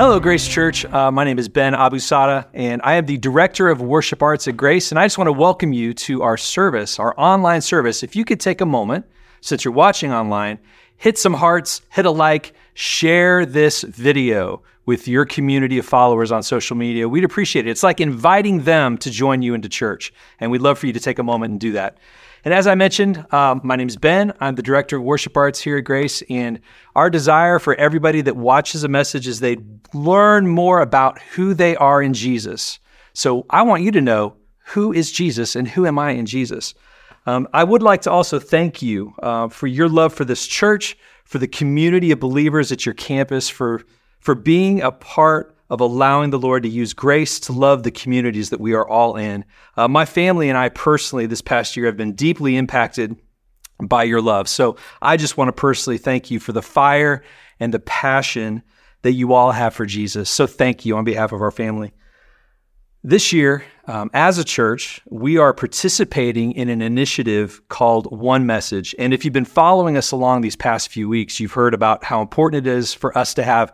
Hello, Grace Church. My name is Ben Abusada, and I am the Director of Worship Arts at Grace, and I just want to welcome you to our service, our online service. If you could take a moment, since you're watching online, hit some hearts, hit a like, share this video with your community of followers on social media. We'd appreciate it. It's like inviting them to join you into church, and we'd love for you to take a moment and do that. And as I mentioned, my name is Ben. I'm the Director of Worship Arts here at Grace, and our desire for everybody that watches a message is they learn more about who they are in Jesus. So I want you to know, who is Jesus and who am I in Jesus? I would like to also thank you for your love for this church, for the community of believers at your campus, for being a part of allowing the Lord to use grace to love the communities that we are all in. My family and I personally this past year have been deeply impacted by your love. So I just want to personally thank you for the fire and the passion that you all have for Jesus. So thank you on behalf of our family. This year, as a church, we are participating in an initiative called One Message. And if you've been following us along these past few weeks, you've heard about how important it is for us to have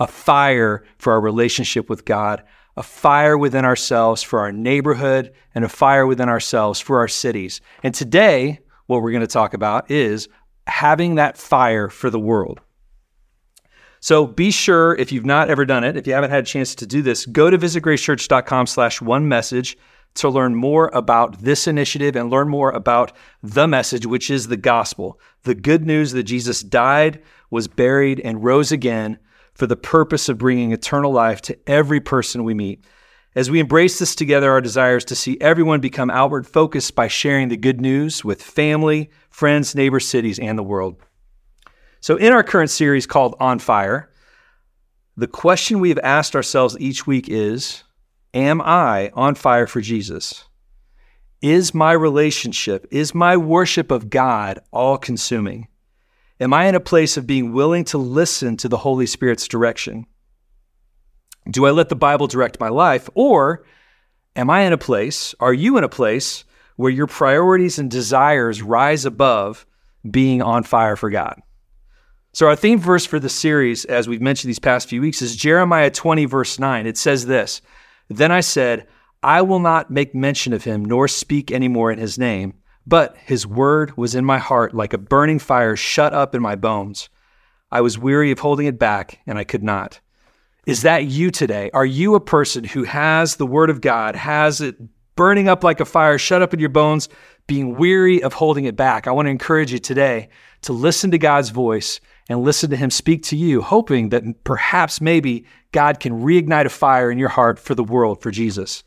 a fire for our relationship with God, a fire within ourselves for our neighborhood, and a fire within ourselves for our cities. And today, what we're going to talk about is having that fire for the world. So be sure, if you've not ever done it, if you haven't had a chance to do this, go to visitgracechurch.com/onemessage to learn more about this initiative and learn more about the message, which is the gospel, the good news that Jesus died, was buried, and rose again, for the purpose of bringing eternal life to every person we meet. As we embrace this together, our desire is to see everyone become outward focused by sharing the good news with family, friends, neighbors, cities, and the world. So in our current series called On Fire, the question we've asked ourselves each week is, am I on fire for Jesus? Is my relationship, is my worship of God all-consuming? Am I in a place of being willing to listen to the Holy Spirit's direction? Do I let the Bible direct my life? Or am I in a place, are you in a place where your priorities and desires rise above being on fire for God? So our theme verse for the series, as we've mentioned these past few weeks, is Jeremiah 20, verse 9. It says this, "Then I said, I will not make mention of him, nor speak any more in his name. But his word was in my heart like a burning fire shut up in my bones. I was weary of holding it back, and I could not." Is that you today? Are you a person who has the word of God, has it burning up like a fire, shut up in your bones, being weary of holding it back? I want to encourage you today to listen to God's voice and listen to him speak to you, hoping that perhaps maybe God can reignite a fire in your heart for the world, for Jesus.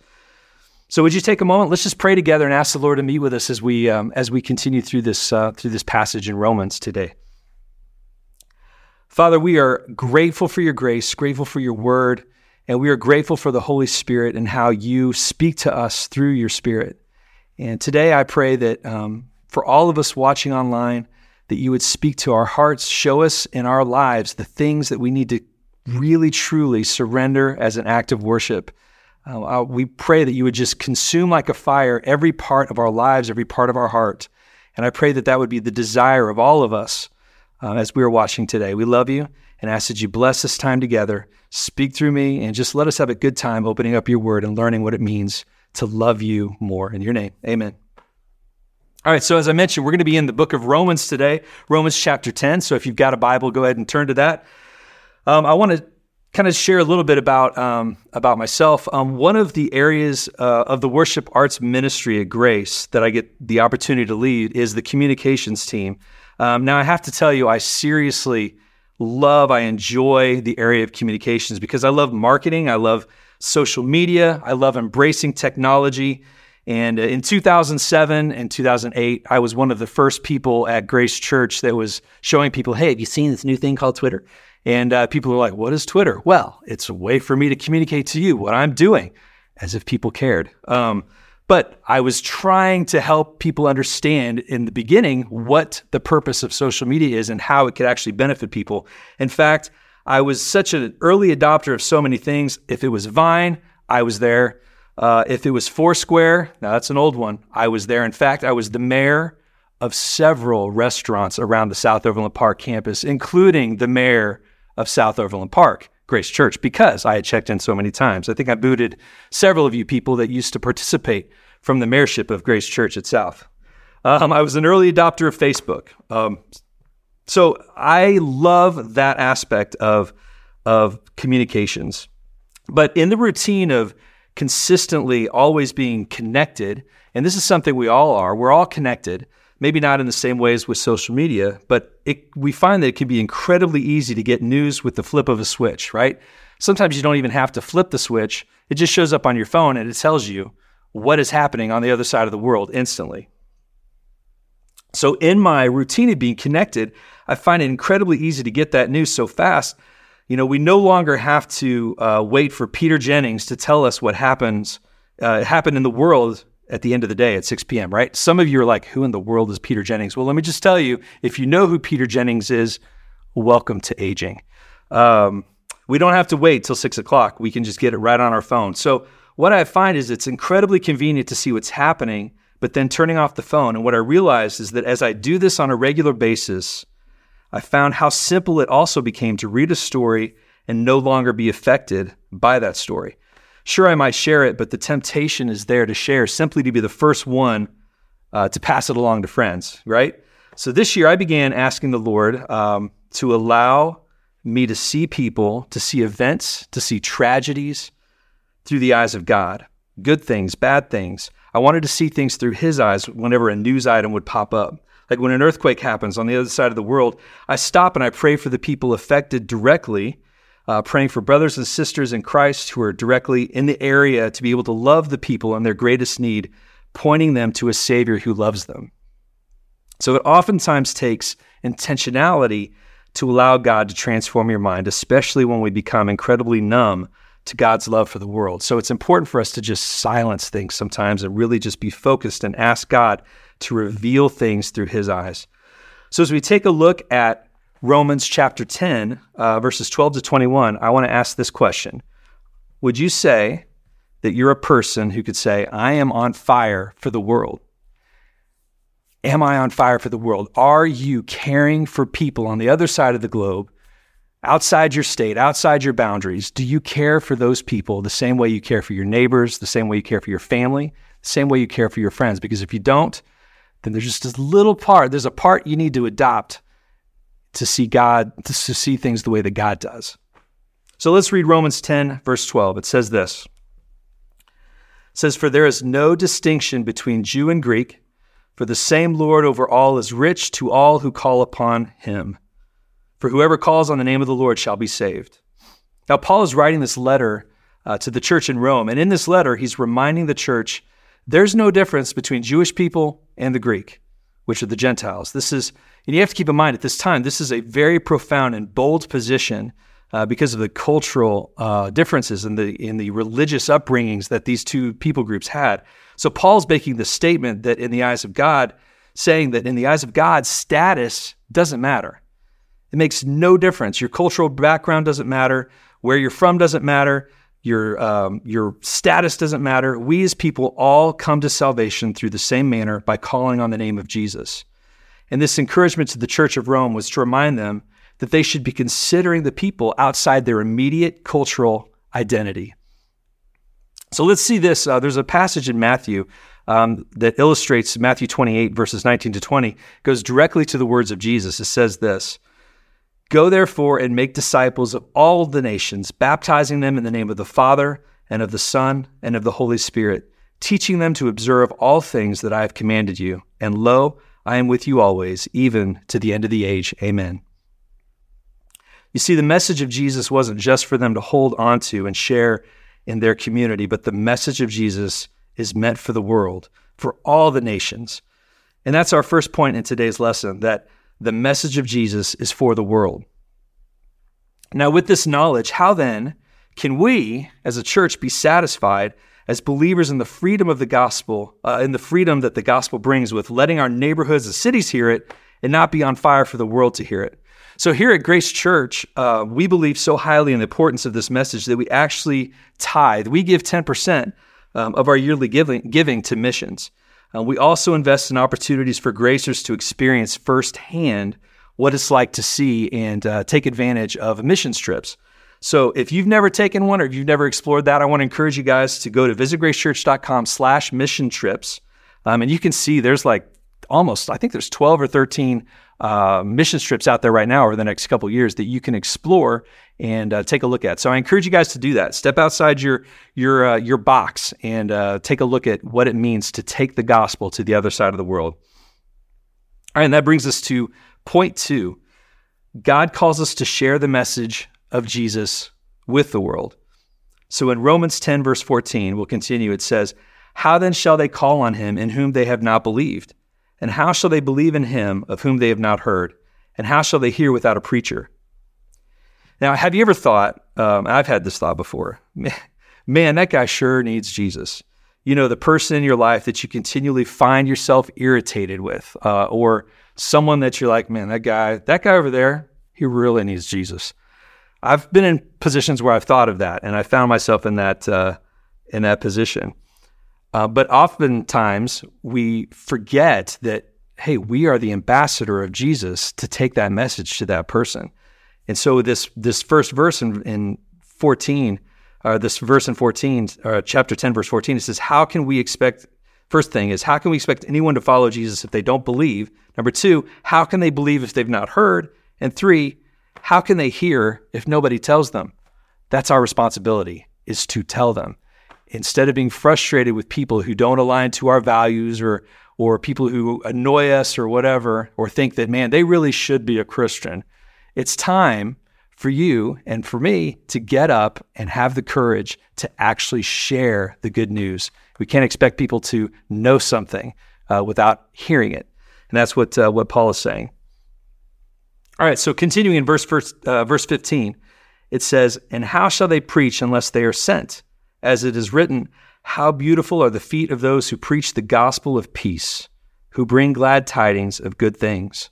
So would you take a moment? Let's just pray together and ask the Lord to meet with us as we continue through this passage in Romans today. Father, we are grateful for your grace, grateful for your word, and we are grateful for the Holy Spirit and how you speak to us through your Spirit. And today I pray that for all of us watching online, that you would speak to our hearts, show us in our lives the things that we need to really, truly surrender as an act of worship. We pray that you would just consume like a fire every part of our lives, every part of our heart. And I pray that that would be the desire of all of us as we are watching today. We love you and ask that you bless this time together. Speak through me and just let us have a good time opening up your word and learning what it means to love you more. In your name, amen. All right, so as I mentioned, we're going to be in the book of Romans today, Romans chapter 10. So if you've got a Bible, go ahead and turn to that. I want to kind of share a little bit about myself. One of the areas of the worship arts ministry at Grace that I get the opportunity to lead is the communications team. Now, I have to tell you, I seriously enjoy the area of communications because I love marketing, I love social media, I love embracing technology. And in 2007 and 2008, I was one of the first people at Grace Church that was showing people, hey, have you seen this new thing called Twitter? And people are like, what is Twitter? Well, it's a way for me to communicate to you what I'm doing, as if people cared. Um, But I was trying to help people understand in the beginning what the purpose of social media is and how it could actually benefit people. In fact, I was such an early adopter of so many things. If it was Vine, I was there. If it was Foursquare, now that's an old one, I was there. In fact, I was the mayor of several restaurants around the South Overland Park campus, including the mayor of South Overland Park, Grace Church, because I had checked in so many times. I think I booted several of you people that used to participate from the mayorship of Grace Church at South. I was an early adopter of Facebook. So I love that aspect of communications. But in the routine of consistently always being connected, and this is something we all are, we're all connected, maybe not in the same ways with social media, but we find that it can be incredibly easy to get news with the flip of a switch, right? Sometimes you don't even have to flip the switch. It just shows up on your phone and it tells you what is happening on the other side of the world instantly. So in my routine of being connected, I find it incredibly easy to get that news so fast. You know, we no longer have to wait for Peter Jennings to tell us what happened in the world at the end of the day at 6 p.m., right? Some of you are like, who in the world is Peter Jennings? Well, let me just tell you, if you know who Peter Jennings is, welcome to aging. We don't have to wait till 6 o'clock. We can just get it right on our phone. So what I find is it's incredibly convenient to see what's happening, but then turning off the phone. And what I realized is that as I do this on a regular basis, I found how simple it also became to read a story and no longer be affected by that story. Sure, I might share it, but the temptation is there to share simply to be the first one to pass it along to friends, right? So this year I began asking the Lord to allow me to see people, to see events, to see tragedies through the eyes of God, good things, bad things. I wanted to see things through His eyes whenever a news item would pop up. Like when an earthquake happens on the other side of the world, I stop and I pray for the people affected directly, praying for brothers and sisters in Christ who are directly in the area to be able to love the people in their greatest need, pointing them to a Savior who loves them. So it oftentimes takes intentionality to allow God to transform your mind, especially when we become incredibly numb to God's love for the world. So it's important for us to just silence things sometimes and really just be focused and ask God to reveal things through His eyes. So as we take a look at Romans chapter 10, verses 12 to 21, I want to ask this question. Would you say that you're a person who could say, I am on fire for the world? Am I on fire for the world? Are you caring for people on the other side of the globe, outside your state, outside your boundaries? Do you care for those people the same way you care for your neighbors, the same way you care for your family, the same way you care for your friends? Because if you don't, then there's just this little part, there's a part you need to adopt to see God, to see things the way that God does. So let's read Romans 10, verse 12. It says this. It says, for there is no distinction between Jew and Greek, for the same Lord over all is rich to all who call upon Him. For whoever calls on the name of the Lord shall be saved. Now, Paul is writing this letter to the church in Rome, and in this letter, he's reminding the church there's no difference between Jewish people and the Greek, which are the Gentiles. This is, and you have to keep in mind at this time, this is a very profound and bold position because of the cultural differences and in the religious upbringings that these two people groups had. So Paul's making the statement that in the eyes of God, saying that in the eyes of God, status doesn't matter. It makes no difference. Your cultural background doesn't matter. Where you're from doesn't matter. Your status doesn't matter. We as people all come to salvation through the same manner by calling on the name of Jesus. And this encouragement to the Church of Rome was to remind them that they should be considering the people outside their immediate cultural identity. So let's see this. There's a passage in Matthew that illustrates Matthew 28, verses 19 to 20. It goes directly to the words of Jesus. It says this. Go therefore and make disciples of all the nations, baptizing them in the name of the Father and of the Son and of the Holy Spirit, teaching them to observe all things that I have commanded you. And lo, I am with you always, even to the end of the age. Amen. You see, the message of Jesus wasn't just for them to hold on to and share in their community, but the message of Jesus is meant for the world, for all the nations. And that's our first point in today's lesson, that the message of Jesus is for the world. Now, with this knowledge, how then can we as a church be satisfied as believers in the freedom of the gospel, in the freedom that the gospel brings, with letting our neighborhoods and cities hear it and not be on fire for the world to hear it. So here at Grace Church, we believe so highly in the importance of this message that we actually tithe. We give 10% of our yearly giving to missions. We also invest in opportunities for gracers to experience firsthand what it's like to see and take advantage of missions trips. So if you've never taken one or if you've never explored that, I want to encourage you guys to go to visitgracechurch.com/mission trips. And you can see there's like almost, I think there's 12 or 13 mission trips out there right now over the next couple of years that you can explore and take a look at. So I encourage you guys to do that. Step outside your box and take a look at what it means to take the gospel to the other side of the world. All right, and that brings us to point 2. God calls us to share the message of Jesus with the world. So in Romans 10, verse 14, we'll continue. It says, "How then shall they call on him in whom they have not believed? And how shall they believe in him of whom they have not heard? And how shall they hear without a preacher?" Now, have you ever thought, I've had this thought before, man, that guy sure needs Jesus. You know, the person in your life that you continually find yourself irritated with, or someone that you're like, man, that guy over there, he really needs Jesus. I've been in positions where I've thought of that, and I found myself in that position. But oftentimes we forget that, hey, we are the ambassador of Jesus to take that message to that person. And so this first verse chapter 10, verse 14, it says, how can we expect anyone to follow Jesus if they don't believe? Number 2, how can they believe if they've not heard? And 3, how can they hear if nobody tells them? That's our responsibility, is to tell them. Instead of being frustrated with people who don't align to our values or people who annoy us or whatever, or think that, man, they really should be a Christian, it's time for you and for me to get up and have the courage to actually share the good news. We can't expect people to know something without hearing it. And that's what Paul is saying. All right, so continuing in verse 15, it says, "And how shall they preach unless they are sent? As it is written, how beautiful are the feet of those who preach the gospel of peace, who bring glad tidings of good things.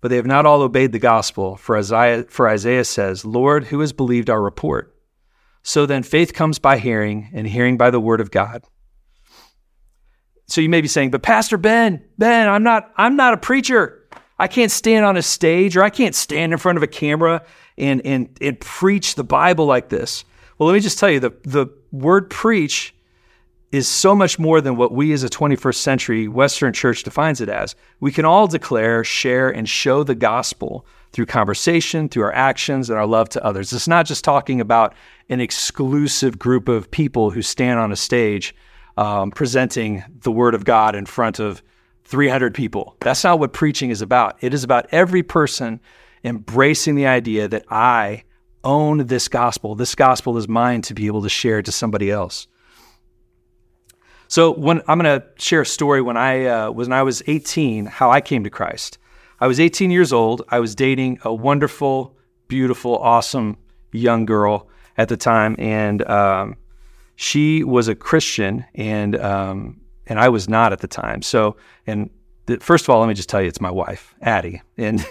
But they have not all obeyed the gospel, for Isaiah says, Lord, who has believed our report? So then faith comes by hearing, and hearing by the word of God." So you may be saying, but Pastor Ben, I'm not a preacher. I can't stand on a stage, or I can't stand in front of a camera and preach the Bible like this. Well, let me just tell you, the word preach is so much more than what we as a 21st century Western church defines it as. We can all declare, share, and show the gospel through conversation, through our actions, and our love to others. It's not just talking about an exclusive group of people who stand on a stage presenting the word of God in front of 300 people. That's not what preaching is about. It is about every person embracing the idea that I own this gospel. This gospel is mine to be able to share to somebody else. So I'm going to share a story when I was 18, how I came to Christ. I was 18 years old. I was dating a wonderful, beautiful, awesome young girl at the time, and she was a Christian, and I was not at the time. So, first of all, let me just tell you, it's my wife, Addie, and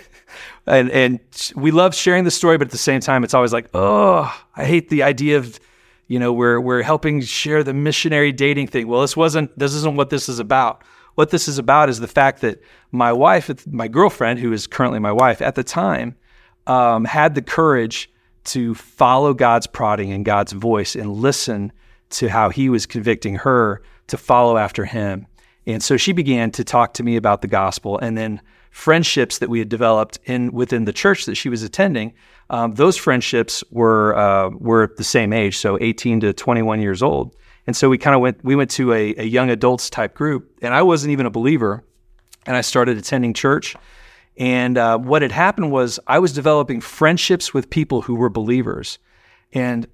we love sharing the story, but at the same time, it's always like, oh, I hate the idea of, you know, we're helping share the missionary dating thing. Well, this isn't what this is about. What this is about is the fact that my girlfriend, who is currently my wife at the time, had the courage to follow God's prodding and God's voice and listen to how he was convicting her to follow after him. And so she began to talk to me about the gospel, and then friendships that we had developed within the church that she was attending. Those friendships were the same age, so 18 to 21 years old. And so we went to a young adults type group, and I wasn't even a believer, and I started attending church. And what had happened was I was developing friendships with people who were believers, and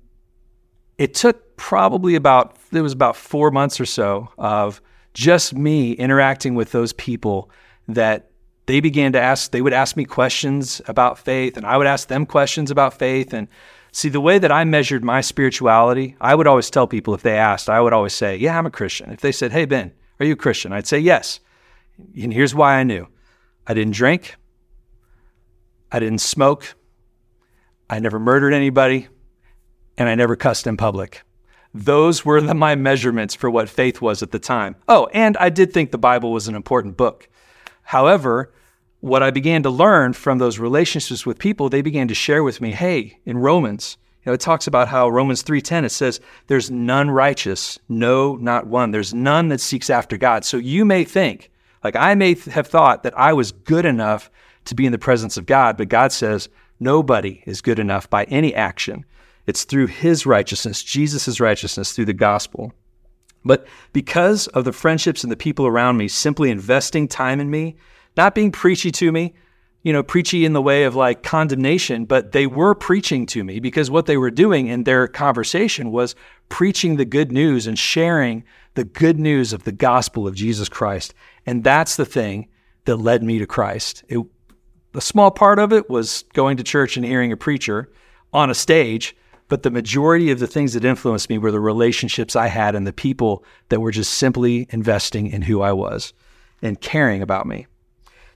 it took about 4 months or so of just me interacting with those people that they would ask me questions about faith, and I would ask them questions about faith. And See, the way that I measured my spirituality, I would always tell people if they asked, I would always say, yeah, I'm a Christian. If they said, hey, Ben, are you a Christian? I'd say, yes. And here's why I knew. I didn't drink. I didn't smoke. I never murdered anybody. And I never cussed in public. Those were my measurements for what faith was at the time. Oh, and I did think the Bible was an important book. However, what I began to learn from those relationships with people, they began to share with me, hey, in Romans, it talks about how Romans 3:10, it says, there's none righteous, no, not one. There's none that seeks after God. So you may think, like I may have thought that I was good enough to be in the presence of God, but God says, nobody is good enough by any action. It's through his righteousness, Jesus' righteousness, through the gospel. But because of the friendships and the people around me simply investing time in me, not being preachy to me, preachy in the way of like condemnation, but they were preaching to me because what they were doing in their conversation was preaching the good news and sharing the good news of the gospel of Jesus Christ. And that's the thing that led me to Christ. A small part of it was going to church and hearing a preacher on a stage, but the majority of the things that influenced me were the relationships I had and the people that were just simply investing in who I was and caring about me.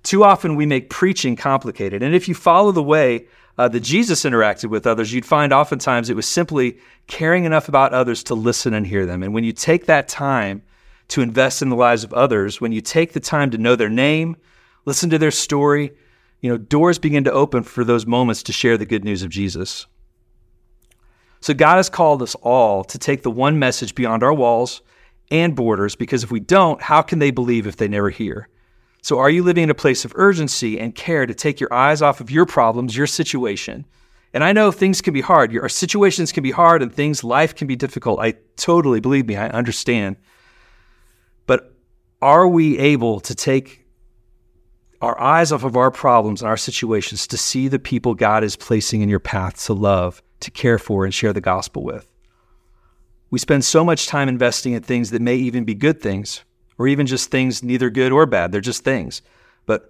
Too often we make preaching complicated. And if you follow the way that Jesus interacted with others, you'd find oftentimes it was simply caring enough about others to listen and hear them. And when you take that time to invest in the lives of others, when you take the time to know their name, listen to their story, doors begin to open for those moments to share the good news of Jesus. So God has called us all to take the one message beyond our walls and borders, because if we don't, how can they believe if they never hear? So are you living in a place of urgency and care to take your eyes off of your problems, your situation? And I know things can be hard. Our situations can be hard and life can be difficult. I totally, believe me, I understand. But are we able to take our eyes off of our problems and our situations to see the people God is placing in your path to love, to care for, and share the gospel with? We spend so much time investing in things that may even be good things, or even just things neither good or bad. They're just things. But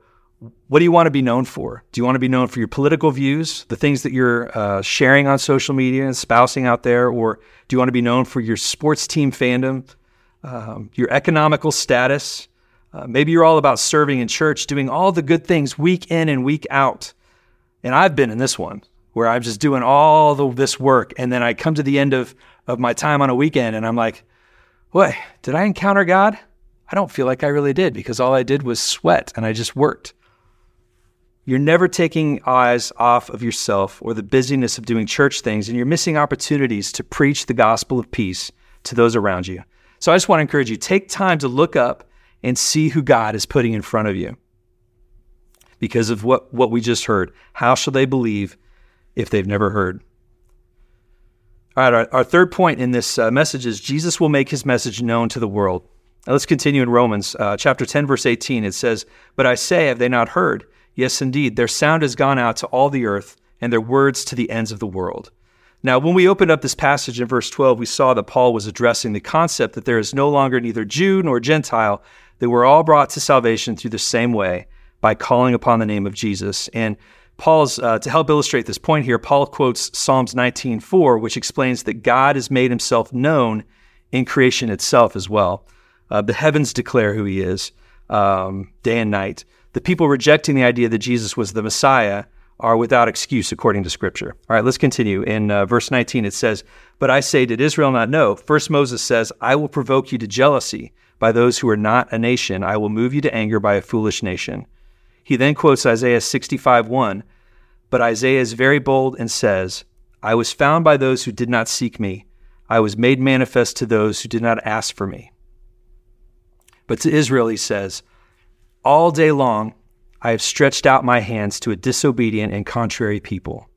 what do you want to be known for? Do you want to be known for your political views, the things that you're sharing on social media and spousing out there? Or do you want to be known for your sports team fandom, your economical status? Maybe you're all about serving in church, doing all the good things week in and week out. And I've been in this one where I'm just doing all this work. And then I come to the end of my time on a weekend and I'm like, what, did I encounter God? I don't feel like I really did, because all I did was sweat and I just worked. You're never taking eyes off of yourself or the busyness of doing church things, and you're missing opportunities to preach the gospel of peace to those around you. So I just want to encourage you, take time to look up and see who God is putting in front of you. Because of what we just heard, how shall they believe if they've never heard? All right, our third point in this message is Jesus will make his message known to the world. Now let's continue in Romans chapter 10, verse 18. It says, "But I say, have they not heard? Yes, indeed, their sound has gone out to all the earth, and their words to the ends of the world." Now, when we opened up this passage in verse 12, we saw that Paul was addressing the concept that there is no longer neither Jew nor Gentile, that we're all brought to salvation through the same way by calling upon the name of Jesus. And Paul's, to help illustrate this point here, Paul quotes Psalms 19:4, which explains that God has made himself known in creation itself as well. The heavens declare who he is, day and night. The people rejecting the idea that Jesus was the Messiah are without excuse, according to Scripture. All right, let's continue. In verse 19, it says, "But I say, did Israel not know? First Moses says, I will provoke you to jealousy by those who are not a nation. I will move you to anger by a foolish nation." He then quotes Isaiah 65:1, "But Isaiah is very bold and says, I was found by those who did not seek me. I was made manifest to those who did not ask for me." But to Israel, he says, "All day long, I have stretched out my hands to a disobedient and contrary people."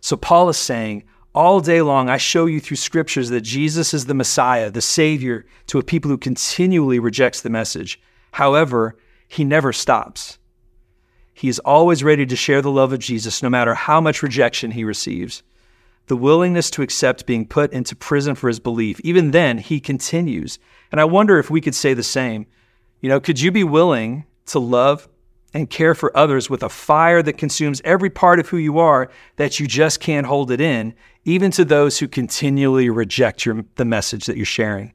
So Paul is saying, all day long, I show you through scriptures that Jesus is the Messiah, the Savior, to a people who continually rejects the message. However, he never stops. He is always ready to share the love of Jesus, no matter how much rejection he receives. The willingness to accept being put into prison for his belief, even then, he continues. And I wonder if we could say the same. Could you be willing to love and care for others with a fire that consumes every part of who you are, that you just can't hold it in, even to those who continually reject the message that you're sharing.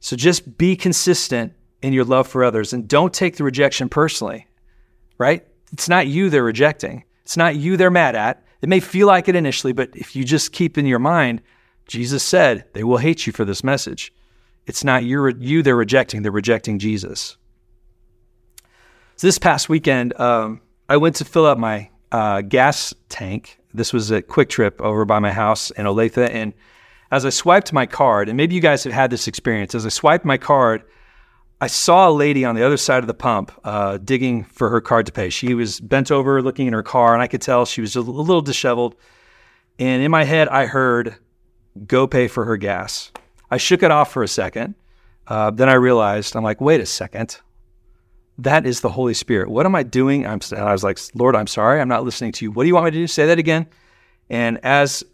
So just be consistent in your love for others and don't take the rejection personally, right? It's not you they're rejecting. It's not you they're mad at. It may feel like it initially, but if you just keep in your mind, Jesus said, they will hate you for this message. It's not you they're rejecting. They're rejecting Jesus. So this past weekend, I went to fill up my gas tank. This was a Quick Trip over by my house in Olathe. And as I swiped my card, and maybe you guys have had this experience, as I swiped my card, I saw a lady on the other side of the pump digging for her card to pay. She was bent over looking in her car, and I could tell she was a little disheveled. And in my head, I heard, go pay for her gas. I shook it off for a second. Then I realized, I'm like, wait a second. That is the Holy Spirit. What am I doing? I was like, Lord, I'm sorry. I'm not listening to you. What do you want me to do? Say that again. And as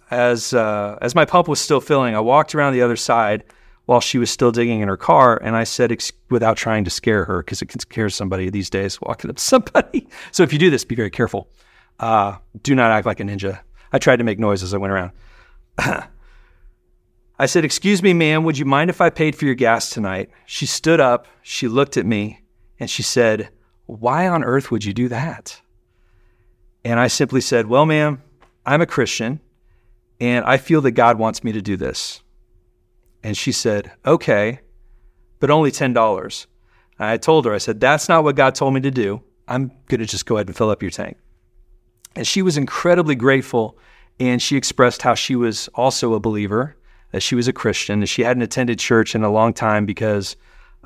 my pump was still filling, I walked around the other side while she was still digging in her car. And I said, without trying to scare her, because it can scare somebody these days, walking up to somebody. So if you do this, be very careful. Do not act like a ninja. I tried to make noise as I went around. I said, excuse me, ma'am, would you mind if I paid for your gas tonight? She stood up, she looked at me, and she said, why on earth would you do that? And I simply said, well, ma'am, I'm a Christian, and I feel that God wants me to do this. And she said, okay, but only $10. And I told her, I said, that's not what God told me to do. I'm going to just go ahead and fill up your tank. And she was incredibly grateful. And she expressed how she was also a believer, that she was a Christian, that she hadn't attended church in a long time since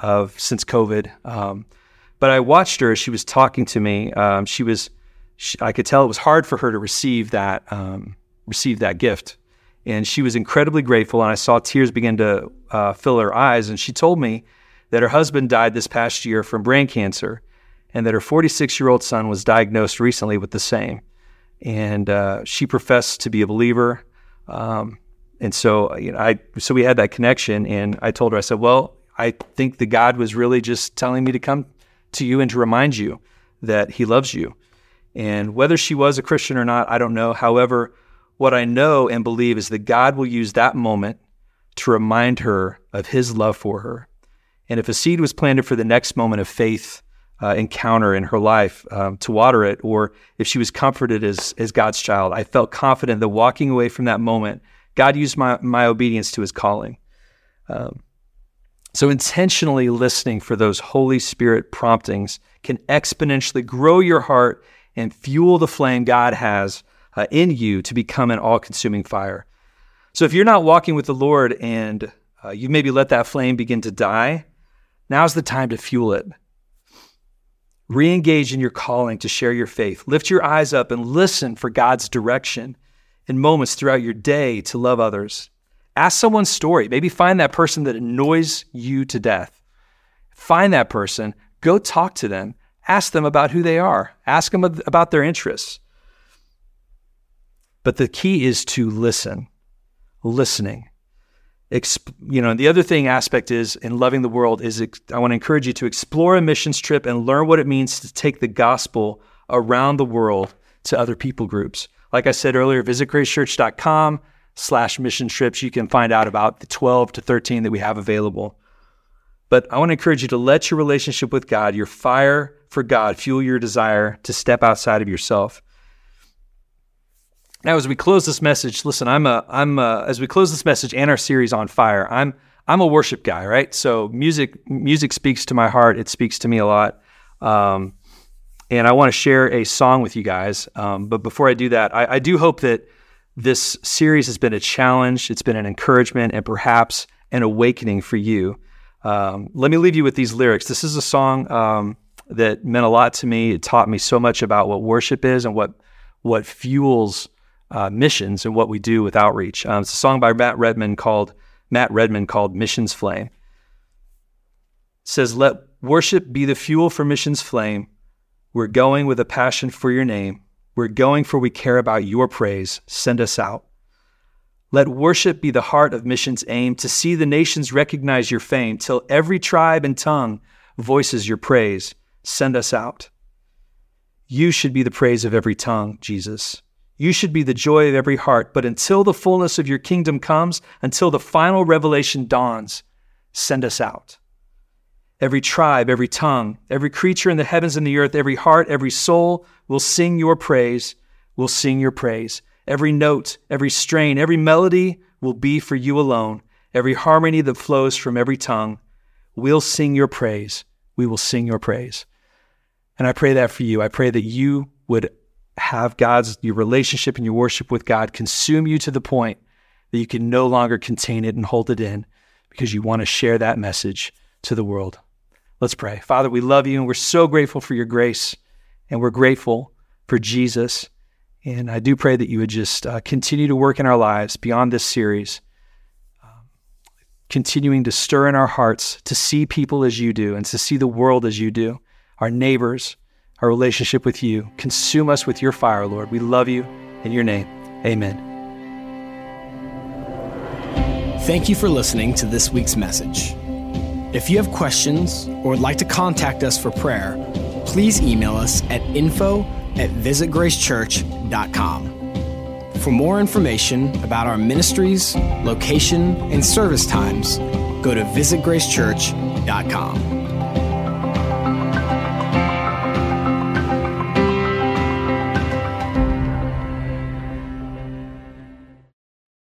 COVID. But I watched her as she was talking to me. I could tell it was hard for her to receive that gift. And she was incredibly grateful, and I saw tears begin to fill her eyes. And she told me that her husband died this past year from brain cancer, and that her 46-year-old son was diagnosed recently with the same. And she professed to be a believer. So we had that connection, and I told her, I said, well, I think that God was really just telling me to come to you and to remind you that he loves you. And whether she was a Christian or not, I don't know. However, what I know and believe is that God will use that moment to remind her of his love for her. And if a seed was planted for the next moment of faith encounter in her life to water it, or if she was comforted as God's child, I felt confident that walking away from that moment, God used my obedience to his calling. So intentionally listening for those Holy Spirit promptings can exponentially grow your heart and fuel the flame God has in you to become an all-consuming fire. So if you're not walking with the Lord and you maybe let that flame begin to die, now's the time to fuel it. Re-engage in your calling to share your faith. Lift your eyes up and listen for God's direction in moments throughout your day to love others. Ask someone's story. Maybe find that person that annoys you to death. Find that person. Go talk to them. Ask them about who they are. Ask them about their interests. But the key is to listen, listening. The other aspect is in loving the world is I want to encourage you to explore a missions trip and learn what it means to take the gospel around the world to other people groups. Like I said earlier, visit gracechurch.com/mission trips. You can find out about the 12 to 13 that we have available. But I want to encourage you to let your relationship with God, your fire for God, fuel your desire to step outside of yourself. Now, as we close this message, listen, as we close this message and our series on fire, I'm a worship guy, right? So music speaks to my heart. It speaks to me a lot. And I want to share a song with you guys. But before I do that, I do hope that this series has been a challenge. It's been an encouragement and perhaps an awakening for you. Let me leave you with these lyrics. This is a song that meant a lot to me. It taught me so much about what worship is and what fuels missions and what we do with outreach. It's a song by Matt Redman called Missions Flame. It says, let worship be the fuel for missions flame. We're going with a passion for your name. We're going for we care about your praise. Send us out. Let worship be the heart of missions aim to see the nations recognize your fame till every tribe and tongue voices your praise. Send us out. You should be the praise of every tongue, Jesus. You should be the joy of every heart. But until the fullness of your kingdom comes, until the final revelation dawns, send us out. Every tribe, every tongue, every creature in the heavens and the earth, every heart, every soul will sing your praise, will sing your praise. Every note, every strain, every melody will be for you alone. Every harmony that flows from every tongue, we'll sing your praise. We will sing your praise. And I pray that for you. I pray that you would have your relationship and your worship with God consume you to the point that you can no longer contain it and hold it in, because you want to share that message to the world. Let's pray. Father, we love you, and we're so grateful for your grace, and we're grateful for Jesus. And I do pray that you would just continue to work in our lives beyond this series, continuing to stir in our hearts to see people as you do and to see the world as you do, our neighbors, our relationship with you. Consume us with your fire, Lord. We love you. In your name, amen. Thank you for listening to this week's message. If you have questions or would like to contact us for prayer, please email us at info@visitgracechurch.com. For more information about our ministries, location, and service times, go to visitgracechurch.com.